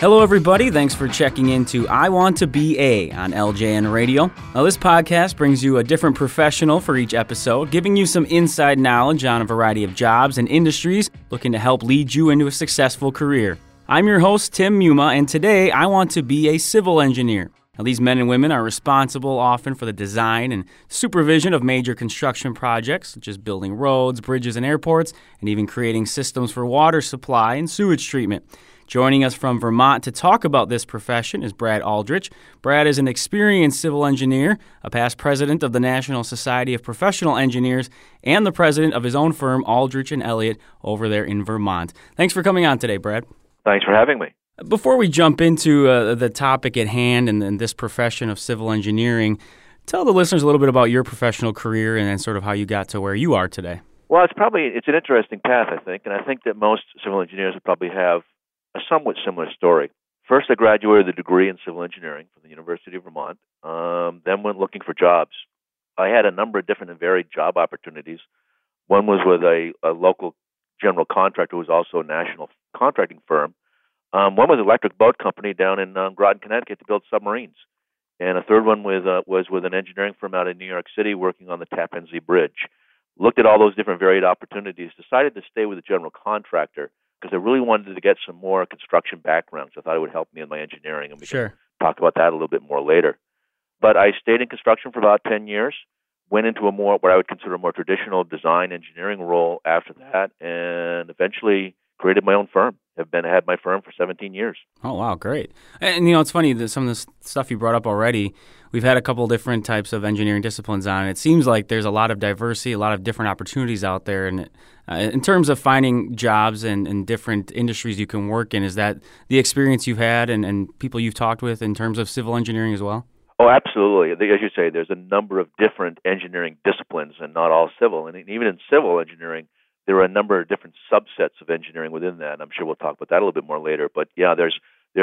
Hello everybody, thanks for checking into I Want to Be A on LJN Radio. Now this podcast brings you a different professional for each episode, giving you some inside knowledge on a variety of jobs and industries looking to help lead you into a successful career. I'm your host, Tim Muma, and today I want to be a civil engineer. Now these men and women are responsible often for the design and supervision of major construction projects, such as building roads, bridges, and airports, and even creating systems for water supply and sewage treatment. Joining us from Vermont to talk about this profession is Brad Aldrich. Brad is an experienced civil engineer, a past president of the National Society of Professional Engineers, and the president of his own firm, Aldrich & Elliott, over there in Vermont. Thanks for coming on today, Brad. Thanks for having me. Before we jump into the topic at hand and this profession of civil engineering, tell the listeners a little bit about your professional career and sort of how you got to where you are today. Well, it's an interesting path, I think, and I think that most civil engineers would probably have a somewhat similar story. First, I graduated with a degree in civil engineering from the University of Vermont, then went looking for jobs. I had a number of different and varied job opportunities. One was with a local general contractor who was also a national contracting firm. One was an electric boat company down in Groton, Connecticut to build submarines. And a third one was with an engineering firm out in New York City working on the Tappan Zee Bridge. Looked at all those different varied opportunities, decided to stay with a general contractor because I really wanted to get some more construction background. So I thought it would help me in my engineering, and we can talk about that a little bit more later. But I stayed in construction for about 10 years, went into what I would consider a more traditional design engineering role after that, and eventually created my own firm. I've had my firm for 17 years. Oh, wow, great. And, it's funny that some of this stuff you brought up already, we've had a couple different types of engineering disciplines on, and it seems like there's a lot of diversity, a lot of different opportunities out there. And in terms of finding jobs and different industries you can work in, is that the experience you've had and people you've talked with in terms of civil engineering as well? Oh, absolutely. As you say, there's a number of different engineering disciplines and not all civil. And even in civil engineering, there are a number of different subsets of engineering within that, and I'm sure we'll talk about that a little bit more later. But yeah, there's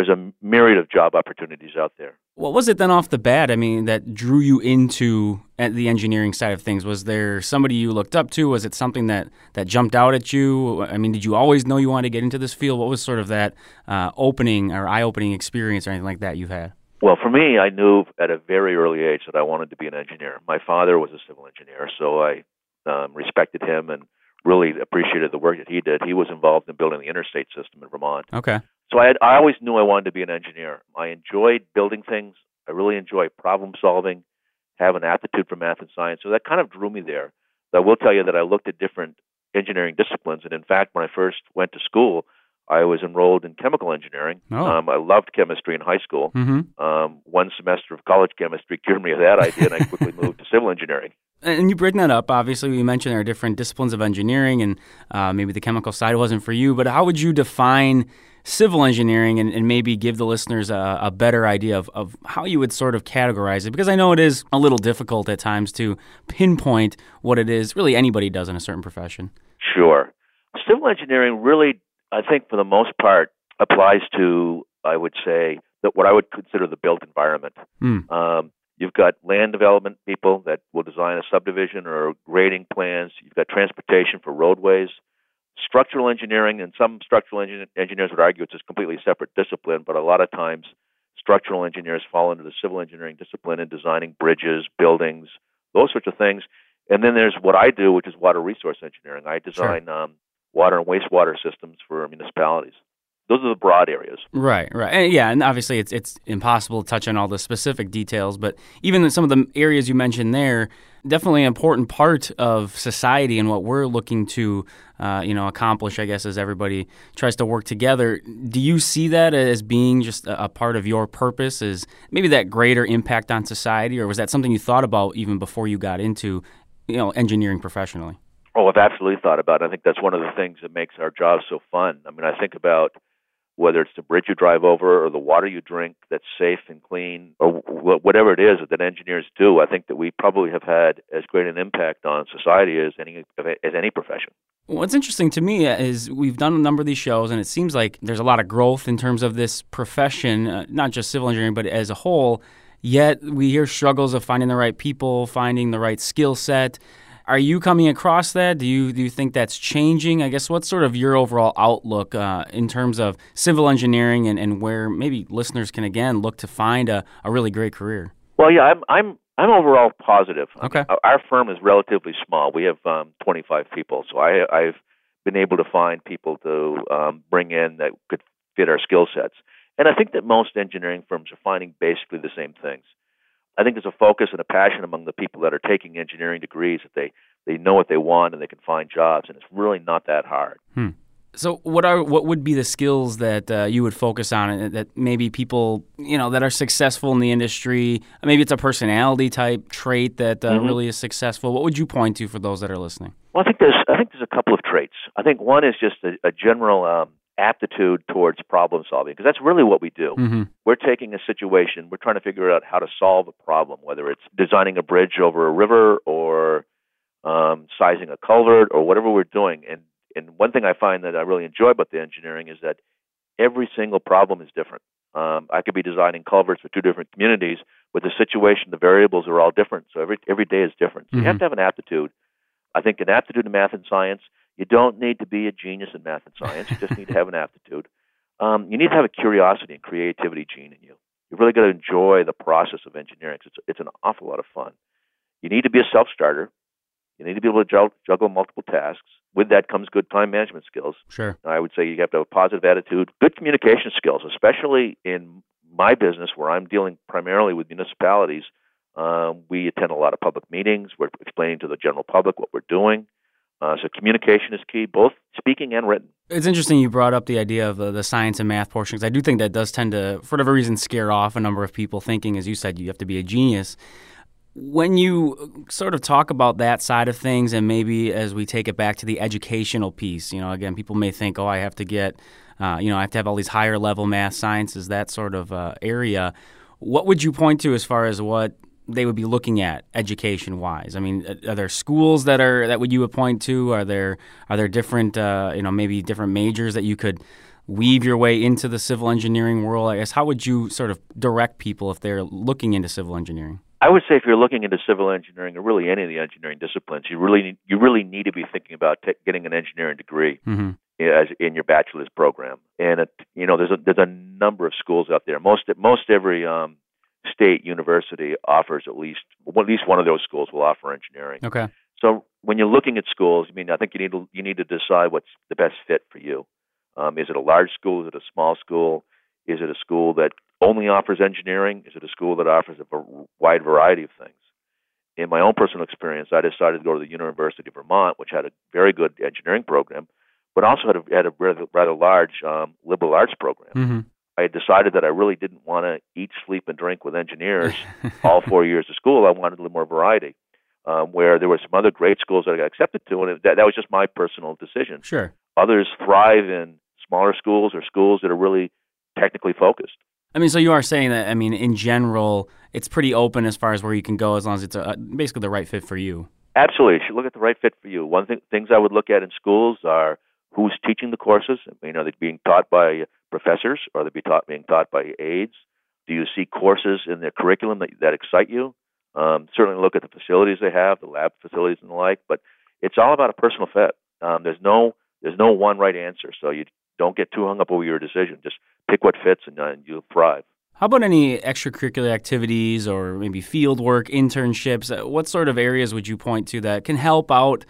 a myriad of job opportunities out there. What was it then off the bat, that drew you into the engineering side of things? Was there somebody you looked up to? Was it something that jumped out at you? Did you always know you wanted to get into this field? What was sort of that opening or eye-opening experience or anything like that you've had? Well, for me, I knew at a very early age that I wanted to be an engineer. My father was a civil engineer, so I respected him and really appreciated the work that he did. He was involved in building the interstate system in Vermont. Okay. So I always knew I wanted to be an engineer. I enjoyed building things. I really enjoy problem solving, have an aptitude for math and science. So that kind of drew me there. But I will tell you that I looked at different engineering disciplines. And in fact, when I first went to school, I was enrolled in chemical engineering. Oh. I loved chemistry in high school. Mm-hmm. One semester of college chemistry cured me of that idea, and I quickly moved to civil engineering. And you bring that up, obviously, you mentioned there are different disciplines of engineering, and maybe the chemical side wasn't for you, but how would you define civil engineering and maybe give the listeners a better idea of how you would sort of categorize it? Because I know it is a little difficult at times to pinpoint what it is really anybody does in a certain profession. Sure. Civil engineering really, I think for the most part, applies to, I would say, that what I would consider the built environment. Mm. You've got land development people that will design a subdivision or grading plans. You've got transportation for roadways, structural engineering, and some structural engineers would argue it's a completely separate discipline, but a lot of times structural engineers fall into the civil engineering discipline in designing bridges, buildings, those sorts of things. And then there's what I do, which is water resource engineering. I design water and wastewater systems for municipalities. Those are the broad areas. Right. And obviously it's impossible to touch on all the specific details, but even some of the areas you mentioned there, definitely an important part of society and what we're looking to accomplish, I guess, as everybody tries to work together. Do you see that as being just a part of your purpose, is maybe that greater impact on society, or was that something you thought about even before you got into engineering professionally? Oh, I've absolutely thought about it. I think that's one of the things that makes our job so fun. I think about whether it's the bridge you drive over or the water you drink that's safe and clean or whatever it is that engineers do, I think that we probably have had as great an impact on society as any profession. What's interesting to me is we've done a number of these shows, and it seems like there's a lot of growth in terms of this profession, not just civil engineering, but as a whole, yet we hear struggles of finding the right people, finding the right skill set. Are you coming across that? Do you think that's changing? I guess what's sort of your overall outlook in terms of civil engineering and where maybe listeners can, again, look to find a really great career? Well, yeah, I'm overall positive. Okay. Our firm is relatively small. We have 25 people, so I've been able to find people to bring in that could fit our skill sets. And I think that most engineering firms are finding basically the same things. I think there's a focus and a passion among the people that are taking engineering degrees that they know what they want and they can find jobs, and it's really not that hard. So what would be the skills that you would focus on and that maybe people, you know, that are successful in the industry, maybe it's a personality type trait that really is successful. What would you point to for those that are listening? Well, I think there's a couple of traits. I think one is just a general aptitude towards problem solving, because that's really what we do. We're taking a situation, we're trying to figure out how to solve a problem, whether it's designing a bridge over a river or sizing a culvert or whatever we're doing. And one thing I find that I really enjoy about the engineering is that every single problem is different. I could be designing culverts for two different communities, but the situation, the variables are all different. So every day is different. So you have to have an aptitude. I think an aptitude in math and science. You don't need to be a genius in math and science. You just need to have an aptitude. You need to have a curiosity and creativity gene in you. You really got to enjoy the process of engineering. It's an awful lot of fun. You need to be a self-starter. You need to be able to juggle multiple tasks. With that comes good time management skills. Sure. I would say you have to have a positive attitude, good communication skills, especially in my business where I'm dealing primarily with municipalities. We attend a lot of public meetings. We're explaining to the general public what we're doing. So communication is key, both speaking and written. It's interesting you brought up the idea of the science and math portion, because I do think that does tend to, for whatever reason, scare off a number of people thinking, as you said, you have to be a genius. When you sort of talk about that side of things, and maybe as we take it back to the educational piece, you know, again, people may think, I have to get, I have to have all these higher level math sciences, that sort of area. What would you point to as far as what they would be looking at education-wise? I mean, are there schools that you would point to? Are there different, maybe different majors that you could weave your way into the civil engineering world? I guess, how would you sort of direct people if they're looking into civil engineering? I would say if you're looking into civil engineering or really any of the engineering disciplines, you really need to be thinking about getting an engineering degree as in your bachelor's program. And there's a number of schools out there. Most every state university offers at least one of those schools will offer engineering. Okay. So when you're looking at schools, I think you need to decide what's the best fit for you. Is it a large school? Is it a small school? Is it a school that only offers engineering? Is it a school that offers a wide variety of things? In my own personal experience, I decided to go to the University of Vermont, which had a very good engineering program, but also had a rather large liberal arts program. I decided that I really didn't want to eat, sleep, and drink with engineers all 4 years of school. I wanted a little more variety, where there were some other great schools that I got accepted to, and that was just my personal decision. Sure. Others thrive in smaller schools or schools that are really technically focused. So you are saying that, in general, it's pretty open as far as where you can go as long as it's basically the right fit for you. Absolutely. You should look at the right fit for you. One things I would look at in schools are who's teaching the courses. They're being taught by professors, or they're being taught by aides. Do you see courses in their curriculum that excite you? Certainly look at the facilities they have, the lab facilities and the like, but it's all about a personal fit. There's no one right answer, so you don't get too hung up over your decision. Just pick what fits and you'll thrive. How about any extracurricular activities or maybe field work, internships? What sort of areas would you point to that can help out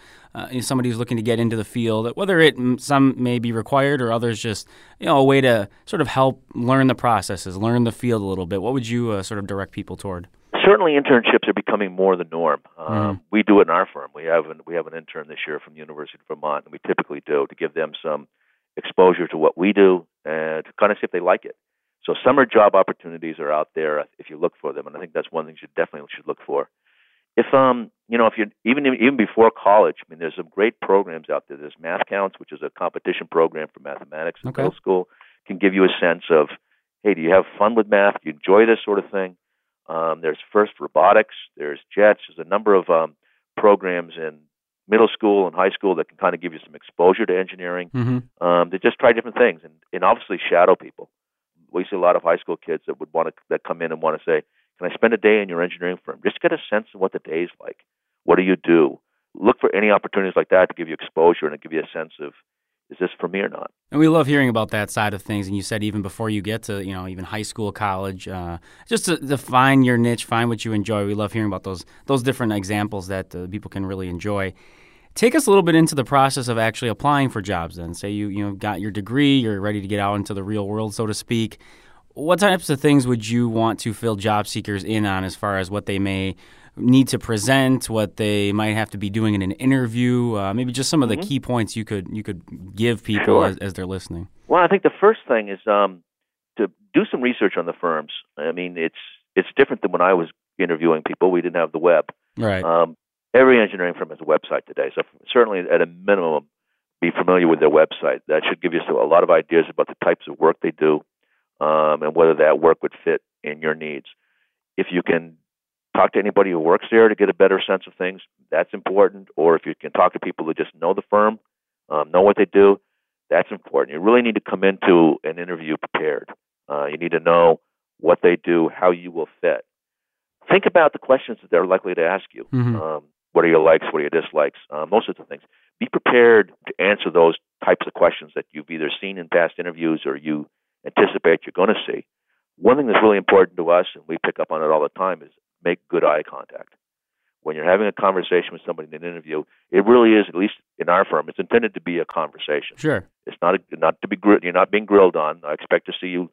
somebody who's looking to get into the field, whether some may be required or others just, a way to sort of help learn the processes, learn the field a little bit? What would you sort of direct people toward? Certainly internships are becoming more the norm. We do it in our firm. We have an intern this year from the University of Vermont, and we typically do, to give them some exposure to what we do and to kind of see if they like it. So summer job opportunities are out there if you look for them, and I think that's one thing you definitely should look for. If you even before college, there's some great programs out there. There's Math Counts, which is a competition program for mathematics in middle school, can give you a sense of, hey, do you have fun with math? Do you enjoy this sort of thing? There's FIRST Robotics, there's JETS, there's a number of programs in middle school and high school that can kind of give you some exposure to engineering. They just try different things and obviously shadow people. We see a lot of high school kids that come in and want to say, "Can I spend a day in your engineering firm?" Just get a sense of what the day is like. What do you do? look for any opportunities like that to give you exposure and to give you a sense of, is this for me or not? And we love hearing about that side of things. And you said even before you get to, even high school, college, just to find your niche, find what you enjoy. We love hearing about those different examples that people can really enjoy. Take us a little bit into the process of actually applying for jobs then. Say you got your degree, you're ready to get out into the real world, so to speak. What types of things would you want to fill job seekers in on as far as what they may need to present, what they might have to be doing in an interview, maybe just some of the key points you could give people as they're listening? Well, I think the first thing is to do some research on the firms. I mean, it's different than when I was interviewing people. We didn't have the web. Right. Every engineering firm has a website today, so certainly at a minimum, be familiar with their website. That should give you a lot of ideas about the types of work they do and whether that work would fit in your needs. If you can talk to anybody who works there to get a better sense of things, that's important. Or if you can talk to people who just know the firm, know what they do, that's important. You really need to come into an interview prepared. You need to know what they do, how you will fit. Think about the questions that they're likely to ask you. Mm-hmm. What are your likes? What are your dislikes? Those sorts of things. Be prepared to answer those types of questions that you've either seen in past interviews or you anticipate you're going to see. One thing that's really important to us, and we pick up on it all the time, is make good eye contact. When you're having a conversation with somebody in an interview, it really is, at least in our firm, it's intended to be a conversation. Sure. It's you're not being grilled on. I expect to see you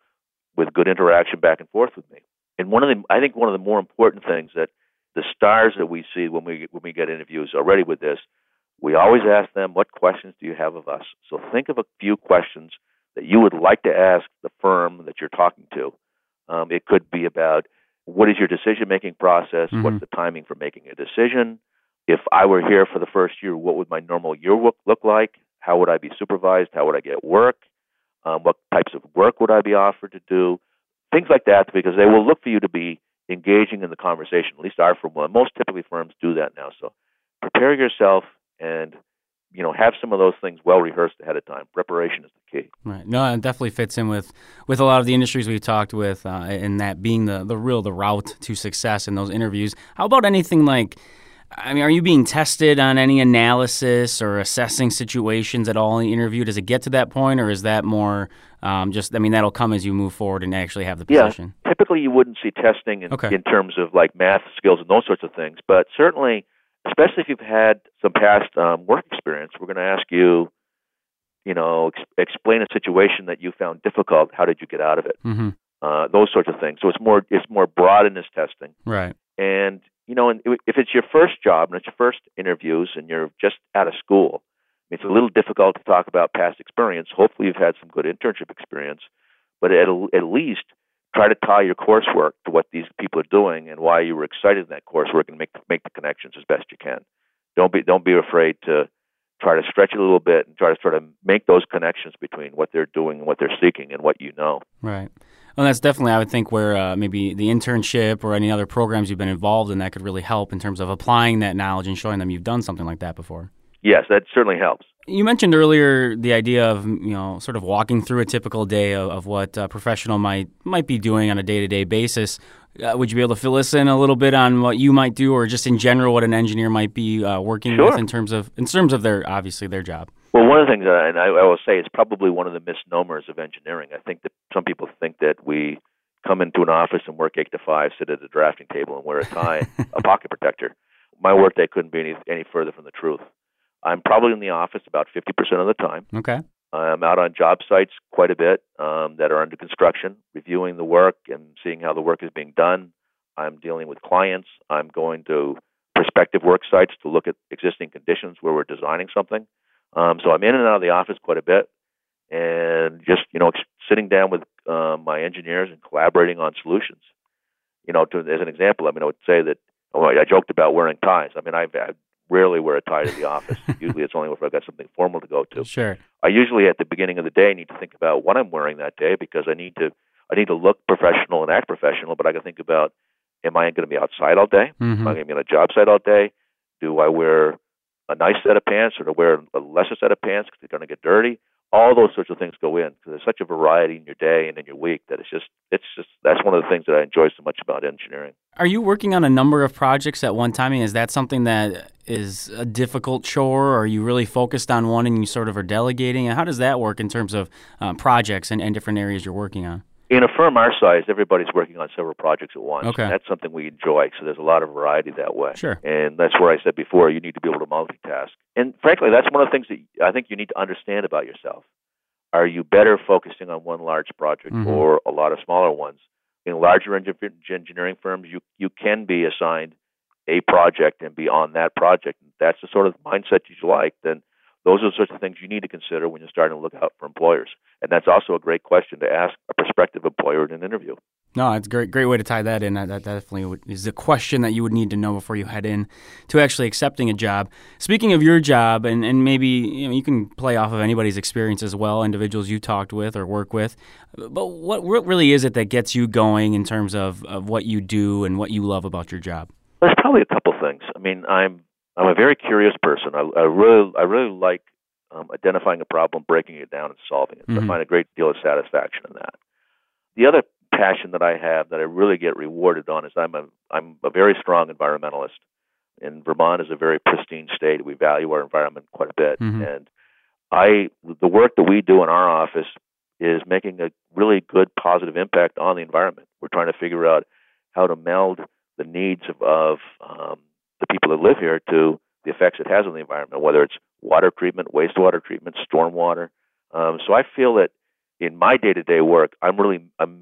with good interaction back and forth with me. And one of the more important things that the stars that we see when we get interviews already with this, we always ask them, what questions do you have of us? So think of a few questions that you would like to ask the firm that you're talking to. It could be about, what is your decision-making process? Mm-hmm. What's the timing for making a decision? If I were here for the first year, what would my normal year look like? How would I be supervised? How would I get work? What types of work would I be offered to do? Things like that, because they will look for you to be engaging in the conversation, at least our firm will. Most typically firms do that now. So prepare yourself and have some of those things well rehearsed ahead of time. Preparation is the key. Right. No, it definitely fits in with a lot of the industries we've talked with, and that being the route to success in those interviews. How about anything like, are you being tested on any analysis or assessing situations at all in the interview? Does it get to that point, or is that more that'll come as you move forward and actually have the position? Yeah, typically you wouldn't see testing in terms of like math skills and those sorts of things, but certainly, especially if you've had some past work experience, we're going to ask you, explain a situation that you found difficult. How did you get out of it? Mm-hmm. Those sorts of things. So it's more broad in this testing. Right. And, if it's your first job and it's your first interviews and you're just out of school, it's a little difficult to talk about past experience. Hopefully you've had some good internship experience, but at least try to tie your coursework to what these people are doing and why you were excited in that coursework, and make the connections as best you can. Don't be afraid to try to stretch it a little bit and try to sort of make those connections between what they're doing and what they're seeking and what you know. Right. Well, that's definitely, I would think, where maybe the internship or any other programs you've been involved in that could really help in terms of applying that knowledge and showing them you've done something like that before. Yes, that certainly helps. You mentioned earlier the idea of sort of walking through a typical day of what a professional might be doing on a day-to-day basis. Would you be able to fill us in a little bit on what you might do, or just in general what an engineer might be working with in terms of their, obviously, their job? Well, one of the things, and I will say, it's probably one of the misnomers of engineering. I think that some people think that we come into an office and work 8 to 5, sit at a drafting table, and wear a tie, a pocket protector. My workday couldn't be any further from the truth. I'm probably in the office about 50% of the time. Okay. I'm out on job sites quite a bit that are under construction, reviewing the work and seeing how the work is being done. I'm dealing with clients. I'm going to prospective work sites to look at existing conditions where we're designing something. So I'm in and out of the office quite a bit, and just sitting down with my engineers and collaborating on solutions. As an example, I would say that I joked about wearing ties. I rarely wear a tie to the office. Usually it's only if I've got something formal to go to. Sure. I usually at the beginning of the day need to think about what I'm wearing that day, because I need to look professional and act professional, but I can think about, am I going to be outside all day? Mm-hmm. Am I going to be on a job site all day? Do I wear a nice set of pants, or do I wear a lesser set of pants because they're going to get dirty? all those sorts of things go in, because there's such a variety in your day and in your week that it's just that's one of the things that I enjoy so much about engineering. Are you working on a number of projects at one time? I mean, is that something that is a difficult chore, or are you really focused on one and you sort of are delegating? And how does that work in terms of projects and different areas you're working on? In a firm our size, everybody's working on several projects at once. Okay. That's something we enjoy, so there's a lot of variety that way. Sure. And that's where I said before, you need to be able to multitask. And frankly, that's one of the things that I think you need to understand about yourself. Are you better focusing on one large project or a lot of smaller ones? In larger engineering firms, you can be assigned a project and be on that project. That's the sort of mindset you like. Then those are the sorts of things you need to consider when you're starting to look out for employers. And that's also a great question to ask a prospective employer in an interview. No, it's a great way to tie that in. That definitely is the question that you would need to know before you head in to actually accepting a job. Speaking of your job, and maybe you can play off of anybody's experience as well, individuals you talked with or work with, but what really is it that gets you going in terms of what you do and what you love about your job? There's probably a couple things. I mean, I'm a very curious person. I really like identifying a problem, breaking it down, and solving it. So I find a great deal of satisfaction in that. The other passion that I have that I really get rewarded on is I'm a very strong environmentalist. And Vermont is a very pristine state. We value our environment quite a bit. And the work that we do in our office is making a really good, positive impact on the environment. We're trying to figure out how to meld the needs of the people that live here to the effects it has on the environment, whether it's water treatment, wastewater treatment, stormwater. So I feel that in my day-to-day work, I'm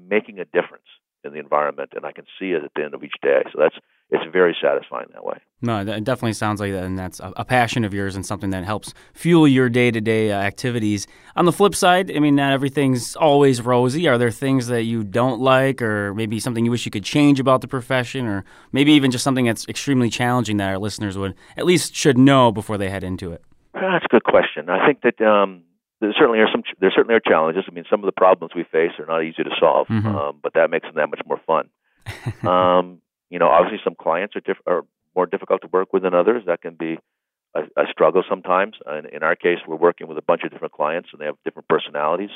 making a difference in the environment, and I can see it at the end of each day. So it's very satisfying that way. No, it definitely sounds like that, and that's a passion of yours and something that helps fuel your day-to-day activities. On the flip side, I mean, not everything's always rosy. Are there things that you don't like, or maybe something you wish you could change about the profession, or maybe even just something that's extremely challenging that our listeners would at least should know before they head into it? That's a good question. I think that there certainly are challenges. I mean, some of the problems we face are not easy to solve, but that makes them that much more fun. Obviously some clients are more difficult to work with than others. That can be a struggle sometimes. In our case, we're working with a bunch of different clients, and they have different personalities.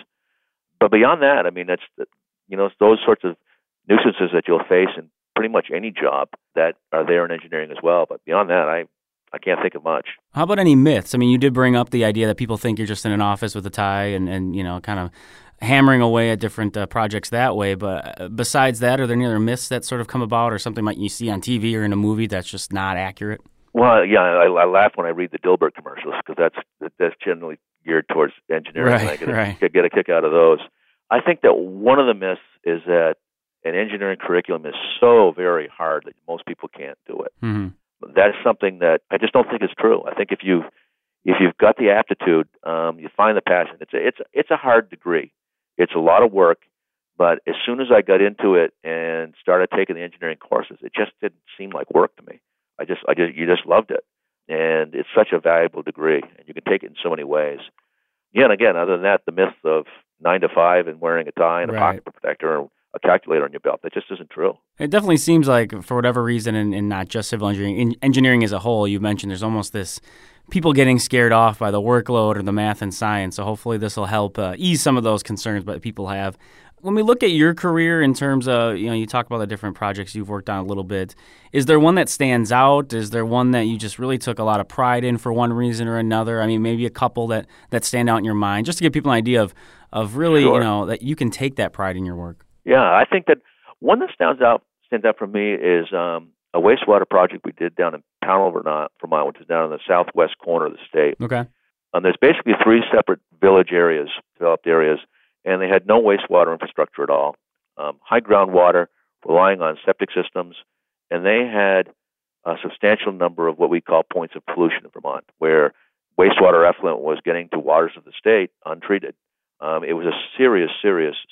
But beyond that, I mean, it's those sorts of nuisances that you'll face in pretty much any job that are there in engineering as well. But beyond that, I can't think of much. How about any myths? I mean, you did bring up the idea that people think you're just in an office with a tie and kind of hammering away at different projects that way. But besides that, are there any other myths that sort of come about, or something might you see on TV or in a movie that's just not accurate? Well, yeah, I laugh when I read the Dilbert commercials, because that's generally geared towards engineering. Right, I get a kick out of those. I think that one of the myths is that an engineering curriculum is so very hard that most people can't do it. That's something that I just don't think is true. I think if you've got the aptitude, you find the passion. It's a hard degree. It's a lot of work, but as soon as I got into it and started taking the engineering courses, it just didn't seem like work to me. You just loved it, and it's such a valuable degree, and you can take it in so many ways. Yeah, and again, other than that, the myth of 9 to 5 and wearing a tie and a pocket protector and a calculator on your belt. That just isn't true. It definitely seems like, for whatever reason, and not just civil engineering, engineering as a whole, you mentioned there's almost this people getting scared off by the workload or the math and science. So hopefully this will help ease some of those concerns that people have. When we look at your career in terms of, you talk about the different projects you've worked on a little bit. Is there one that stands out? Is there one that you just really took a lot of pride in for one reason or another? I mean, maybe a couple that stand out in your mind, just to give people an idea of really, that you can take that pride in your work. Yeah, I think that one that stands out for me is a wastewater project we did down in Powell, Vermont, which is down in the southwest corner of the state. Okay. There's basically 3 separate village areas, developed areas, and they had no wastewater infrastructure at all. High groundwater, relying on septic systems, and they had a substantial number of what we call points of pollution in Vermont, where wastewater effluent was getting to waters of the state untreated. It was a serious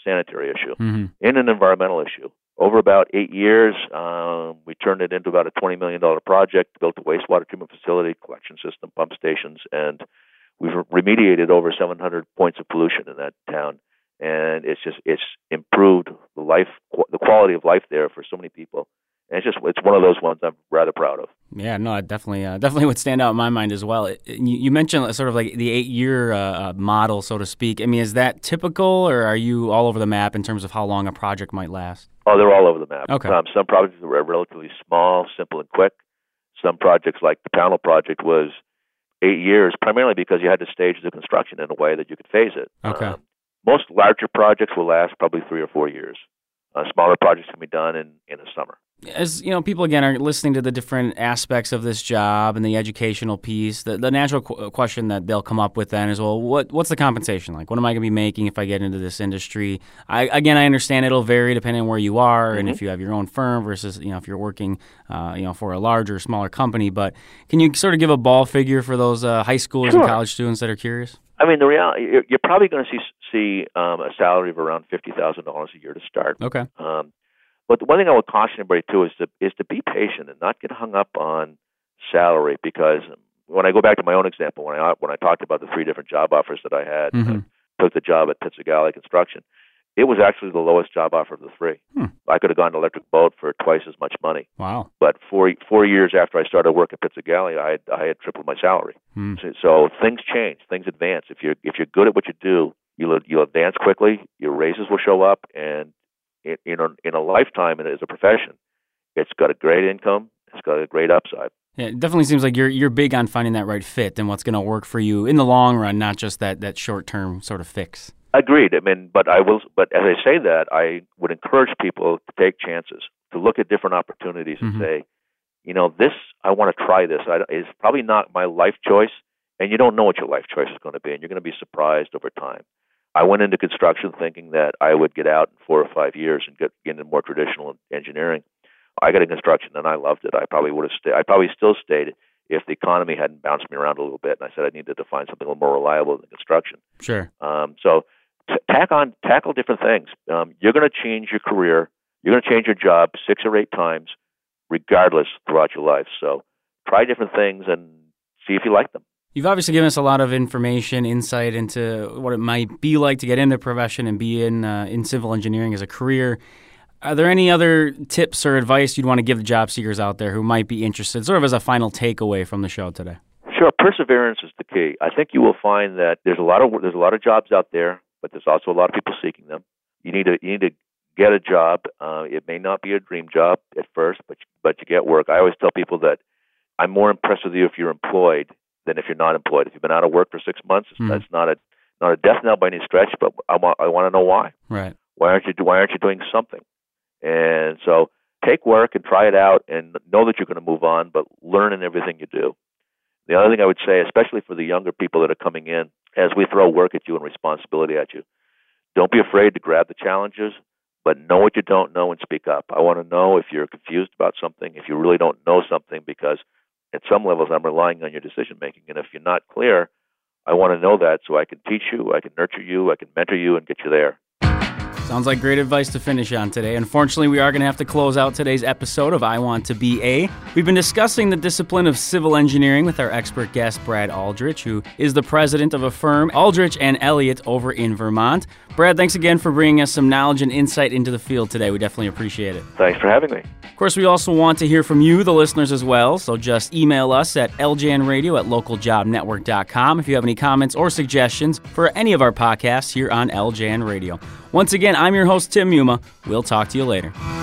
sanitary issue and an environmental issue. Over about 8 years, we turned it into about a $20 million project, built a wastewater treatment facility, collection system, pump stations, and we've remediated over 700 points of pollution in that town. And it's improved the quality of life there for so many people. It's one of those ones I'm rather proud of. Yeah, no, it definitely would stand out in my mind as well. You mentioned sort of like the 8-year model, so to speak. I mean, is that typical, or are you all over the map in terms of how long a project might last? Oh, they're all over the map. Okay. Some projects were relatively small, simple, and quick. Some projects, like the panel project, was 8 years, primarily because you had to stage the construction in a way that you could phase it. Okay. Most larger projects will last probably 3 or 4 years. Smaller projects can be done in the summer. As you know, people again are listening to the different aspects of this job and the educational piece. The natural question that they'll come up with then is, well, what's the compensation like? What am I going to be making if I get into this industry? I understand it'll vary depending on where you are and if you have your own firm versus if you're working for a larger, smaller company. But can you sort of give a ball figure for those high schoolers and college students that are curious? I mean, the reality, you're probably going to see a salary of around $50,000 a year to start. Okay. But the one thing I would caution everybody too is to be patient and not get hung up on salary, because when I go back to my own example, when I talked about the 3 different job offers that I had, I took the job at Pizzigalli Construction. It was actually the lowest job offer of the 3. I could have gone to Electric Boat for twice as much money. Wow! But four years after I started work at Pizzigalli, I had tripled my salary. So things change, things advance. If you're good at what you do, you'll advance quickly. Your raises will show up, and in a lifetime, and as a profession, it's got a great income. It's got a great upside. Yeah, it definitely seems like you're big on finding that right fit and what's going to work for you in the long run, not just that short term sort of fix. Agreed. I mean, but as I say that, I would encourage people to take chances, to look at different opportunities and say, I want to try this. It's probably not my life choice, and you don't know what your life choice is going to be, and you're going to be surprised over time. I went into construction thinking that I would get out in 4 or 5 years and get into more traditional engineering. I got into construction and I loved it. I probably would have stayed. I probably still stayed if the economy hadn't bounced me around a little bit, and I said I needed to find something a little more reliable than construction. Sure. So tackle different things. You're going to change your career. You're going to change your job 6 or 8 times, regardless, throughout your life. So try different things and see if you like them. You've obviously given us a lot of information, insight into what it might be like to get into the profession and be in civil engineering as a career. Are there any other tips or advice you'd want to give the job seekers out there who might be interested, sort of as a final takeaway from the show today? Sure. Perseverance is the key. I think you will find that there's a lot of jobs out there, but there's also a lot of people seeking them. You need to get a job. It may not be a dream job at first, but you get work. I always tell people that I'm more impressed with you if you're employed than if you're not employed. If you've been out of work for 6 months, that's not a death knell by any stretch, but I want to know why. Right? Why aren't you doing something? And so take work and try it out, and know that you're going to move on, but learn in everything you do. The other thing I would say, especially for the younger people that are coming in, as we throw work at you and responsibility at you, don't be afraid to grab the challenges, but know what you don't know and speak up. I want to know if you're confused about something, if you really don't know something, because at some levels, I'm relying on your decision-making. And if you're not clear, I want to know that so I can teach you, I can nurture you, I can mentor you, and get you there. Sounds like great advice to finish on today. Unfortunately, we are going to have to close out today's episode of I Want to Be A. We've been discussing the discipline of civil engineering with our expert guest, Brad Aldrich, who is the president of a firm, Aldrich and Elliott, over in Vermont. Brad, thanks again for bringing us some knowledge and insight into the field today. We definitely appreciate it. Thanks for having me. Of course, we also want to hear from you, the listeners, as well. So just email us at ljnradio@localjobnetwork.com if you have any comments or suggestions for any of our podcasts here on LJN Radio. Once again, I'm your host, Tim Yuma. We'll talk to you later.